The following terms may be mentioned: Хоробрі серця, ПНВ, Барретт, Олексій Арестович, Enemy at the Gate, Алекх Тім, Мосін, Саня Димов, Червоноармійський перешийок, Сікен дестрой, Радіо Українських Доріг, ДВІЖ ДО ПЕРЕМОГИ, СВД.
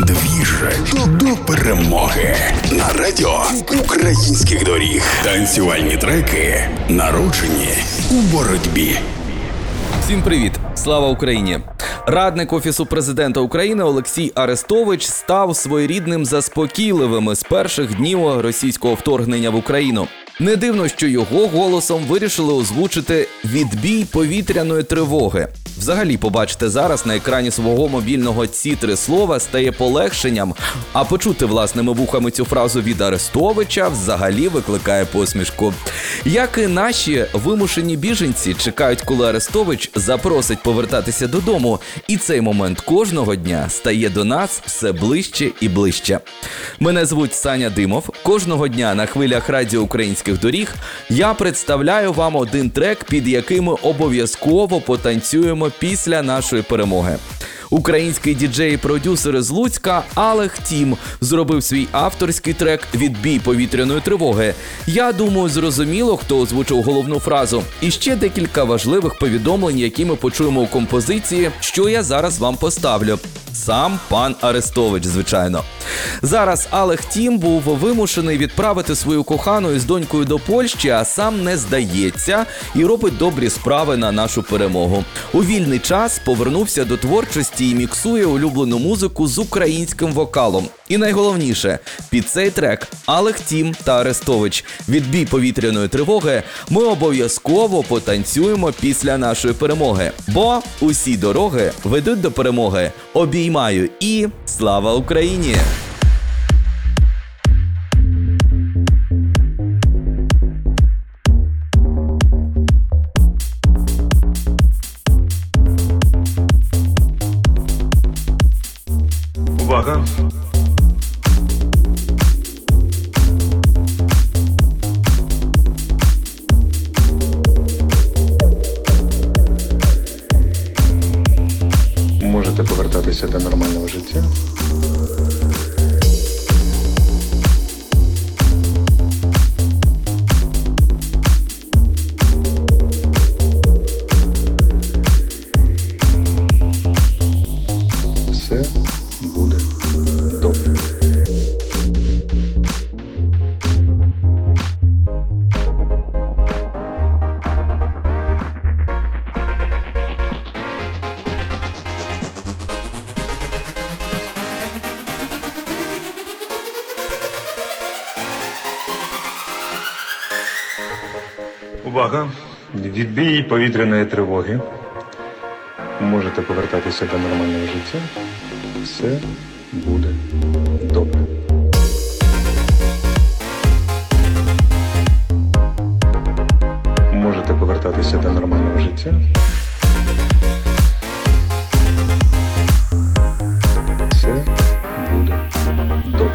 Двіж до перемоги на радіо Українських доріг. Танцювальні треки, народжені у боротьбі. Всім привіт! Слава Україні! Радник Офісу Президента України Олексій Арестович став своєрідним заспокійливим з перших днів російського вторгнення в Україну. Не дивно, що його голосом вирішили озвучити відбій повітряної тривоги. Взагалі, побачити зараз на екрані свого мобільного ці три слова стає полегшенням, а почути власними вухами цю фразу від Арестовича взагалі викликає посмішку. Як і наші вимушені біженці чекають, коли Арестович запросить повертатися додому, і цей момент кожного дня стає до нас все ближче і ближче. Мене звуть Саня Димов. Кожного дня на хвилях Радіо Українських Доріг я представляю вам один трек, під яким ми обов'язково потанцюємо після нашої перемоги. Український діджей і продюсер з Луцька Алекх Тім зробив свій авторський трек «Відбій повітряної тривоги». Я думаю, зрозуміло, хто озвучив головну фразу. І ще декілька важливих повідомлень, які ми почуємо у композиції, що я зараз вам поставлю. Сам пан Арестович, звичайно. Зараз Алекх Тім був вимушений відправити свою кохану із донькою до Польщі, а сам не здається і робить добрі справи на нашу перемогу. У вільний час повернувся до творчості і міксує улюблену музику з українським вокалом. І найголовніше, під цей трек Алекх Тім та Арестович «Відбій повітряної тривоги» ми обов'язково потанцюємо після нашої перемоги. Бо усі дороги ведуть до перемоги. Обіймаю і слава Україні! Увага! Можете повертатися до нормального життя. Все буде добре. Увага! Відбій повітряної тривоги. Можете повертатися до нормального життя. Все буде добре. Можете повертатися до нормального життя. Все буде добре.